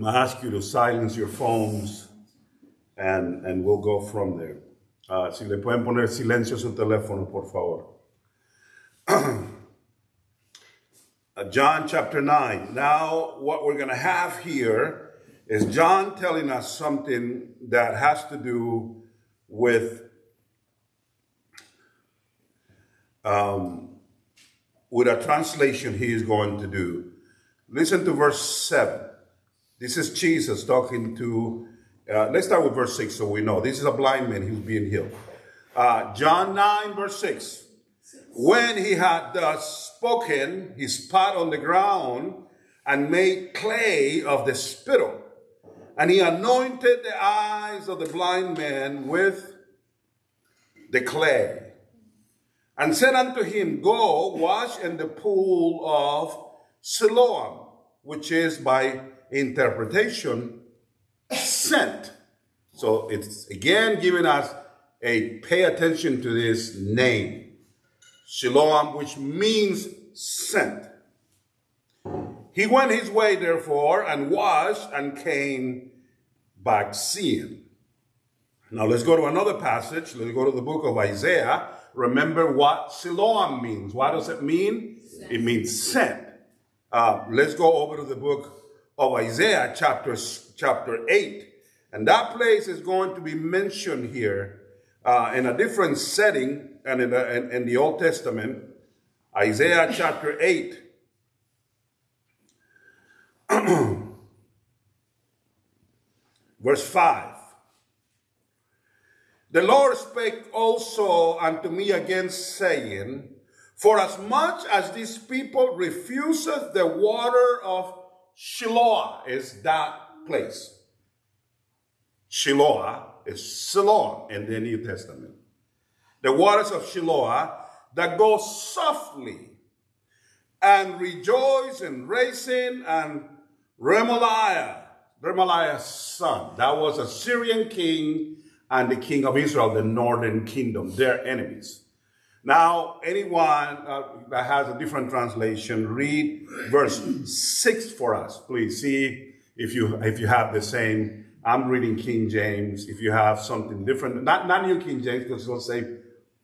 I'm going to ask you to silence your phones and we'll go from there. Si le pueden poner silencio su teléfono, por favor. John chapter 9. Now, what we're going to have here is John telling us something that has to do with a translation he is going to do. Listen to verse 7. This is Jesus talking to... let's start with verse 6 so we know. This is a blind man who's being healed. John 9, verse 6. When he had thus spoken, he spat on the ground and made clay of the spittle. And he anointed the eyes of the blind man with the clay. And said unto him, Go, wash in the pool of Siloam, which is by interpretation sent. So it's again giving us a pay attention to this name. Siloam, which means sent. He went his way, therefore, and washed and came back seeing. Now let's go to another passage. Let's go to the book of Isaiah. Remember what Siloam means. What does it mean? Sent. It means sent. Let's go over to the book of Isaiah, chapter 8. And that place is going to be mentioned here in a different setting. And in the Old Testament, Isaiah chapter 8. Verse 5. The Lord spake also unto me again, saying, For as much as this people refuseth the water of Shiloh, is that place. Shiloh is Siloam in the New Testament. The waters of Shiloh that go softly and rejoice in Rezin and Remaliah, Remaliah's son. That was a Syrian king and the king of Israel, the northern kingdom, their enemies. Now, anyone that has a different translation, read verse 6 for us, please. See if you have the same. I'm reading King James. If you have something different, not New King James, because it's going to say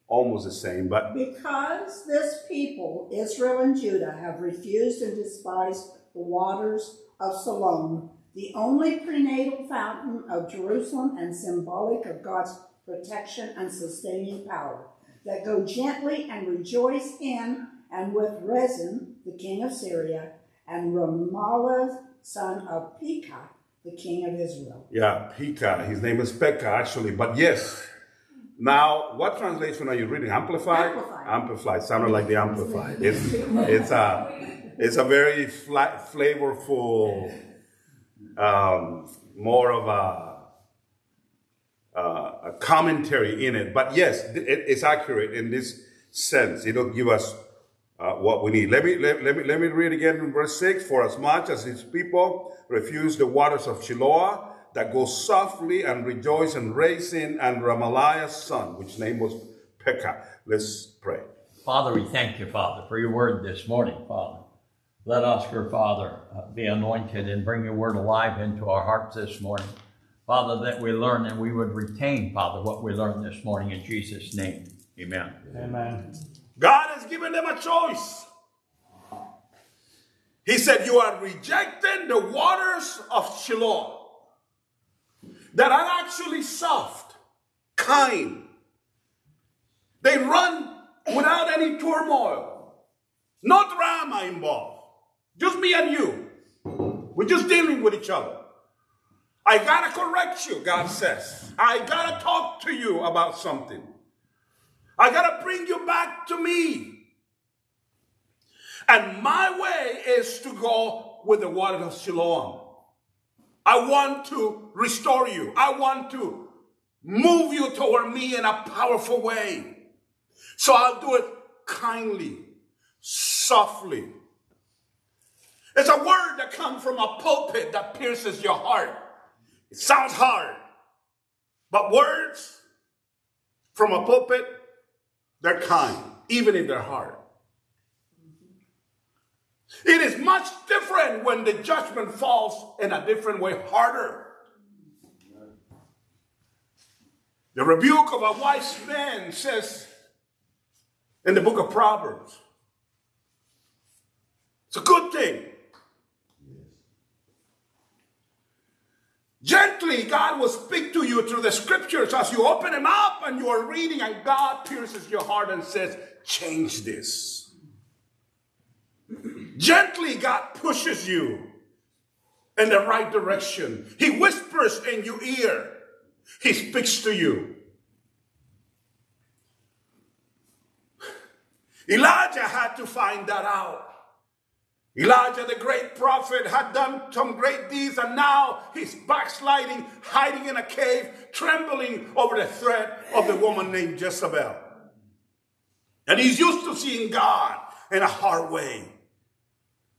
almost the same, but because this people, Israel and Judah, have refused and despised the waters of Siloam, the only prenatal fountain of Jerusalem and symbolic of God's protection and sustaining power, that go gently and rejoice in and with Rezin, the king of Syria, and Remaliah, son of Pekah, the king of Israel. Yeah, Pekah. His name is Pekah, actually, but yes. Now, what translation are you reading? Amplified? Amplified. Amplified. Sounded like the Amplified. It's a very flavorful, more of a commentary in it. But yes, it's accurate in this sense. It'll give us what we need. Let me read again in verse 6. For as much as his people refuse the waters of Shiloh, that goes softly and rejoice and Rezin and Remaliah's son, which name was Pekah. Let's pray. Father, we thank you, Father, for your word this morning, Father. Let us, your Father, be anointed and bring your word alive into our hearts this morning. Father, that we learn and we would retain, Father, what we learned this morning in Jesus' name. Amen. Amen. God has given them a choice. He said, you are rejecting the waters of Shiloh, that are actually soft, kind. They run without any turmoil. No drama involved. Just me and you. We're just dealing with each other. I gotta correct you, God says. I gotta talk to you about something. I gotta bring you back to me. And my way is to go with the water of Siloam. I want to restore you. I want to move you toward me in a powerful way. So I'll do it kindly, softly. It's a word that comes from a pulpit that pierces your heart. It sounds hard, but words from a pulpit, they're kind, even if they're hard. It is much different when the judgment falls in a different way, harder. The rebuke of a wise man says in the book of Proverbs, it's a good thing. Gently, God will speak to you through the scriptures as you open them up and you are reading, and God pierces your heart and says, change this. Gently, God pushes you in the right direction. He whispers in your ear. He speaks to you. Elijah had to find that out. Elijah, the great prophet, had done some great deeds, and now he's backsliding, hiding in a cave, trembling over the threat of the woman named Jezebel. And he's used to seeing God in a hard way.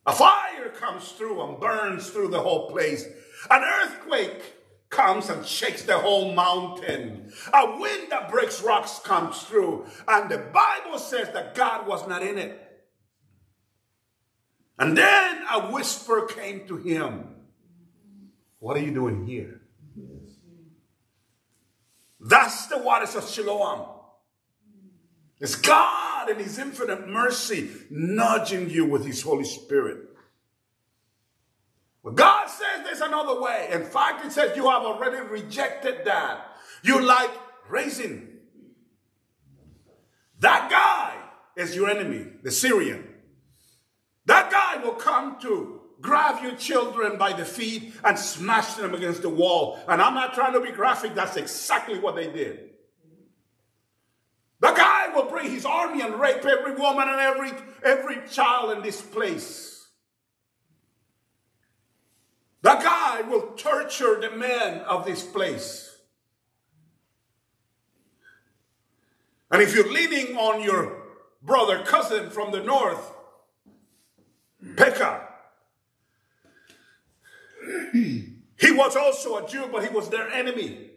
A fire comes through and burns through the whole place. An earthquake comes and shakes the whole mountain. A wind that breaks rocks comes through. And the Bible says that God was not in it. And then a whisper came to him. What are you doing here? Yes. That's the waters of Siloam. It's God in his infinite mercy nudging you with his Holy Spirit. But God says there's another way. In fact, it says you have already rejected that. You like Rezin. That guy is your enemy, the Syrian. That guy will come to grab your children by the feet and smash them against the wall. And I'm not trying to be graphic. That's exactly what they did. The guy will bring his army and rape every woman and every child in this place. The guy will torture the men of this place. And if you're leaning on your brother, cousin from the north, Pekah. He was also a Jew, but he was their enemy.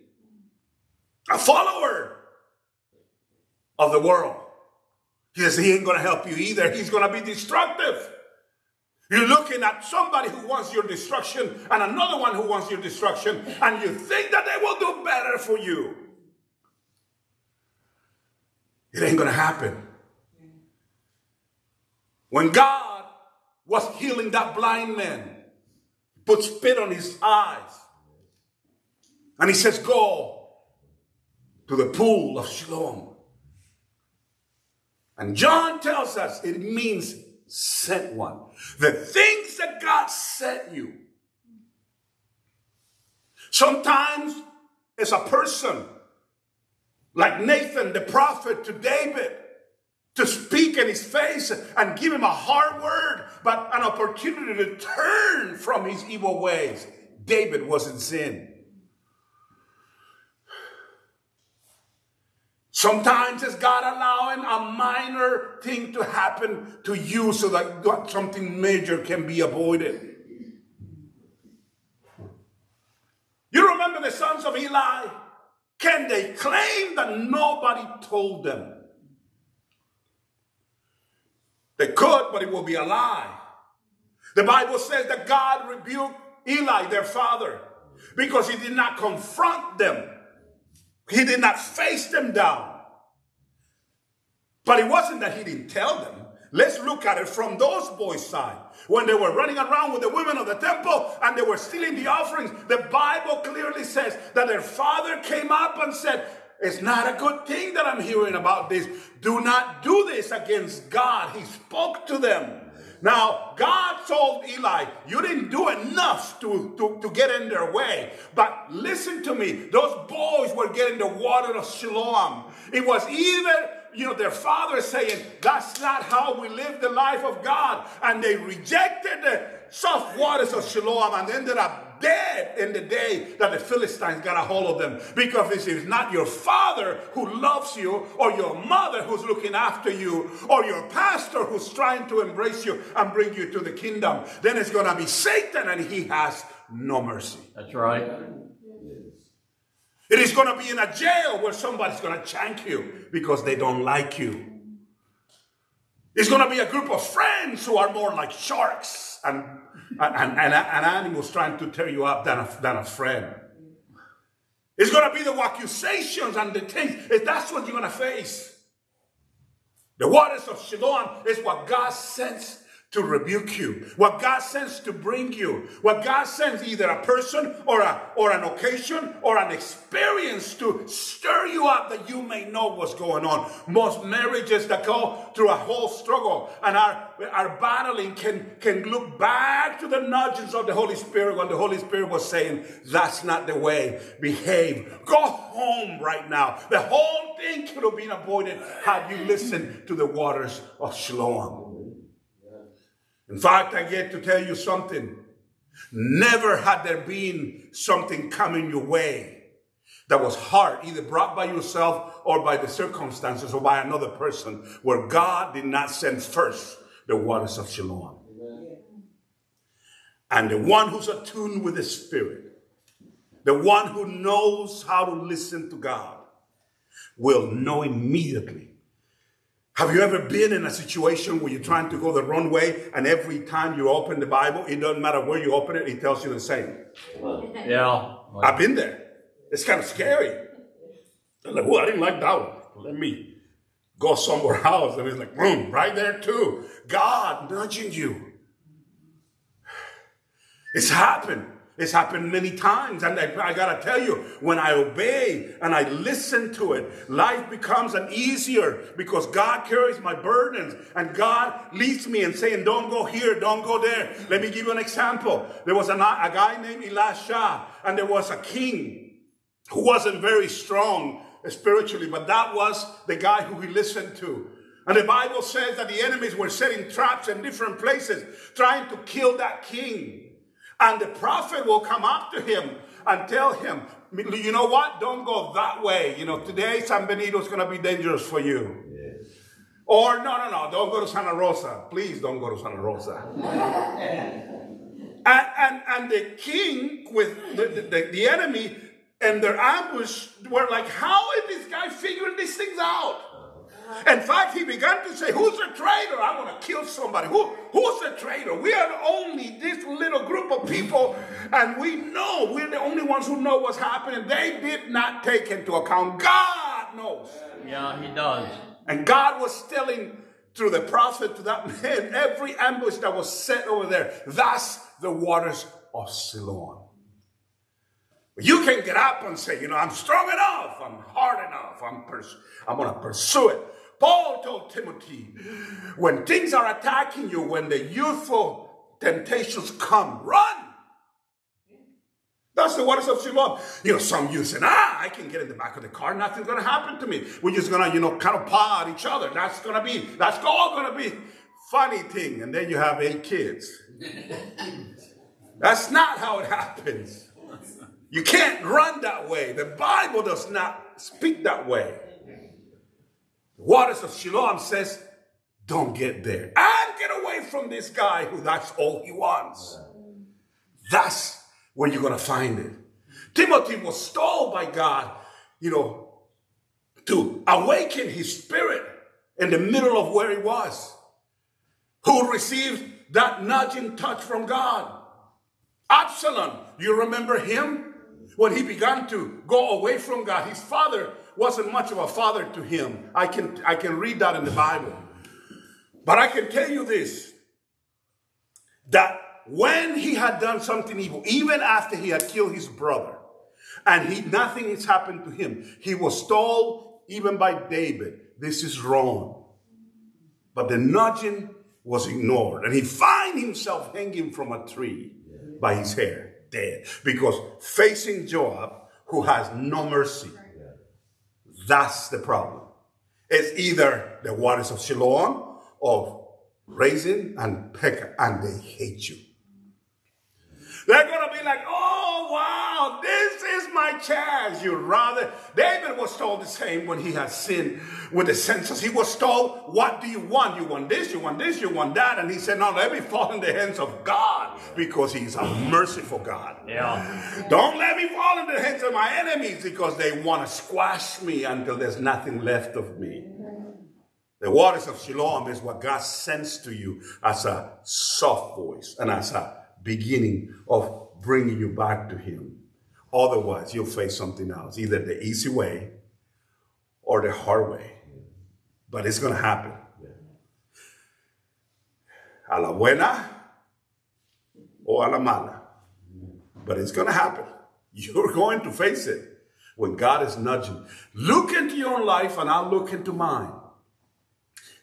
A follower of the world. He says, he ain't going to help you either. He's going to be destructive. You're looking at somebody who wants your destruction and another one who wants your destruction, and you think that they will do better for you. It ain't going to happen. When God was healing that blind man, put spit on his eyes. And he says, go to the pool of Siloam. And John tells us it means sent one. The things that God sent you. Sometimes it's a person like Nathan the prophet to David, to speak in his face and give him a hard word, but an opportunity to turn from his evil ways. David was in sin. Sometimes it's God allowing a minor thing to happen to you so that something major can be avoided. You remember the sons of Eli? Can they claim that nobody told them? They could, but it will be a lie. The Bible says that God rebuked Eli, their father, because he did not confront them. He did not face them down. But it wasn't that he didn't tell them. Let's look at it from those boys' side. When they were running around with the women of the temple and they were stealing the offerings, the Bible clearly says that their father came up and said, it's not a good thing that I'm hearing about this. Do not do this against God. He spoke to them. Now, God told Eli, you didn't do enough to get in their way. But listen to me. Those boys were getting the water of Siloam. It was either, their father saying, that's not how we live the life of God. And they rejected the soft waters of Siloam and ended up dead in the day that the Philistines got a hold of them. Because it is not your father who loves you, or your mother who's looking after you, or your pastor who's trying to embrace you and bring you to the kingdom. Then it's going to be Satan, and he has no mercy. That's right. It is going to be in a jail where somebody's going to shank you because they don't like you. It's going to be a group of friends who are more like sharks and animals trying to tear you up than a friend. It's going to be the accusations and the things. That's what you're going to face. The waters of Shiloh is what God sends to rebuke you, what God sends to bring you, what God sends either a person or an occasion or an experience to stir you up that you may know what's going on. Most marriages that go through a whole struggle and are battling can look back to the nudges of the Holy Spirit when the Holy Spirit was saying, that's not the way, behave, go home right now. The whole thing could have been avoided had you listened to the waters of Siloam. In fact, I get to tell you something. Never had there been something coming your way that was hard, either brought by yourself or by the circumstances or by another person, where God did not send first the waters of Siloam. And the one who's attuned with the Spirit, the one who knows how to listen to God, will know immediately. Have you ever been in a situation where you're trying to go the wrong way, and every time you open the Bible, it doesn't matter where you open it, it tells you the same? Yeah. I've been there. It's kind of scary. I'm like, oh, I didn't like that one. Let me go somewhere else. And it's like, boom, right there too. God nudging you. It's happened. It's happened many times, and I got to tell you, when I obey and I listen to it, life becomes an easier, because God carries my burdens, and God leads me and saying, don't go here, don't go there. Let me give you an example. There was a guy named Elisha, and there was a king who wasn't very strong spiritually, but that was the guy who he listened to. And the Bible says that the enemies were setting traps in different places, trying to kill that king. And the prophet will come up to him and tell him, you know what? Don't go that way. You know, today San Benito is going to be dangerous for you. Yes. Or no, don't go to Santa Rosa. Please don't go to Santa Rosa. and the king with the enemy and their ambush were like, how is this guy figuring these things out? In fact, he began to say, who's a traitor? I'm going to kill somebody. Who's a traitor? We are only this little group of people, and we know. We're the only ones who know what's happening. They did not take into account. God knows. Yeah, he does. And God was telling through the prophet to that man, every ambush that was set over there, that's the waters of Siloam. You can get up and say, you know, I'm strong enough, I'm hard enough, I'm going to pursue it. Paul told Timothy, when things are attacking you, when the youthful temptations come, run. That's the waters of Siloam. You know, some youth said, I can get in the back of the car, nothing's going to happen to me. We're just going to, you know, kind of paw at each other. That's all going to be funny thing. And then you have 8 kids. That's not how it happens. You can't run that way. The Bible does not speak that way. The waters of Siloam says, don't get there. And get away from this guy who that's all he wants. That's where you're going to find it. Timothy was told by God, you know, to awaken his spirit in the middle of where he was. Who received that nudging touch from God? Absalom, you remember him? When he began to go away from God, his father wasn't much of a father to him. I can read that in the Bible. But I can tell you this, that when he had done something evil, even after he had killed his brother, and nothing has happened to him, he was told even by David, this is wrong. But the nudging was ignored, and he found himself hanging from a tree by his hair. Dead, because facing Joab, who has no mercy, that's the problem. It's either the waters of Siloam, of Rezin and Pekah, and they hate you. They're going to be like, oh, wow, this is my chance. You'd rather. David was told the same when he had sinned with the census. He was told, what do you want? You want this, you want this, you want that. And he said, no, let me fall in the hands of God, because he's a merciful God. Yeah. Don't let me fall in the hands of my enemies, because they want to squash me until there's nothing left of me. The waters of Siloam is what God sends to you as a soft voice and as a beginning of bringing you back to him. Otherwise, you'll face something else, either the easy way or the hard way. But it's going to happen. A la buena or a la mala. But it's going to happen. You're going to face it when God is nudging. Look into your own life and I'll look into mine.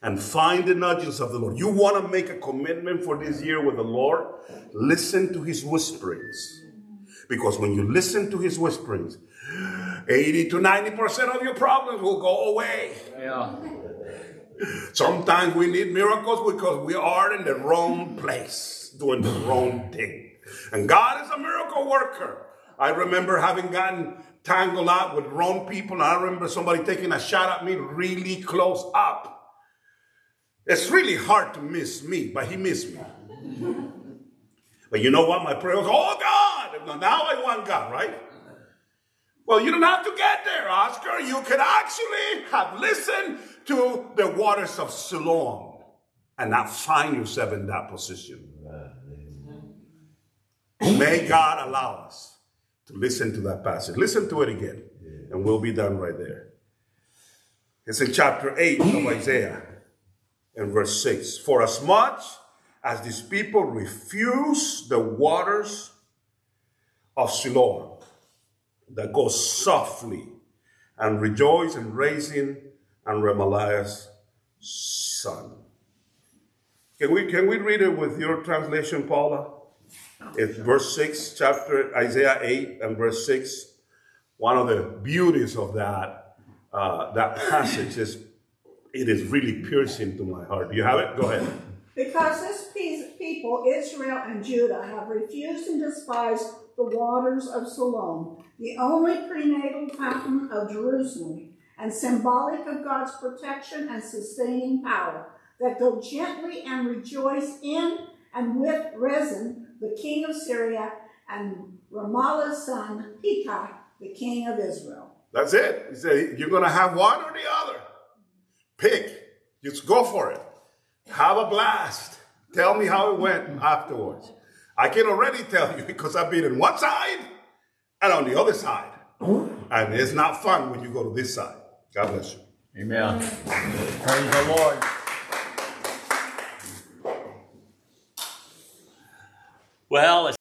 And find the nudges of the Lord. You want to make a commitment for this year with the Lord? Listen to his whisperings. Because when you listen to his whisperings, 80 to 90% of your problems will go away. Yeah. Sometimes we need miracles because we are in the wrong place, doing the wrong thing. And God is a miracle worker. I remember having gotten tangled up with wrong people. And I remember somebody taking a shot at me really close up. It's really hard to miss me, but he missed me. But you know what? My prayer was, oh God, now I want God, right? Well, you don't have to get there, Oscar. You can actually have listened to the waters of Siloam and not find yourself in that position. May God allow us to listen to that passage. Listen to it again, and we'll be done right there. It's in chapter 8 of Isaiah. And verse 6, for as much as these people refuse the waters of Siloam that go softly and rejoice in Rezin and Remaliah's son. Can we read it with your translation, Paula? It's verse 6, chapter Isaiah 8 and verse 6. One of the beauties of that passage is it is really piercing to my heart. Do you have it? Go ahead. Because this people, Israel and Judah, have refused and despised the waters of Siloam, the only prenatal fountain of Jerusalem, and symbolic of God's protection and sustaining power, that go gently and rejoice in and with Rezin, the king of Syria, and Remaliah's son, Pekah, the king of Israel. That's it. He said, you're going to have one or the other. Pick. Just go for it. Have a blast. Tell me how it went afterwards. I can already tell you because I've been on one side and on the other side. And it's not fun when you go to this side. God bless you. Amen. Praise the Lord. Well,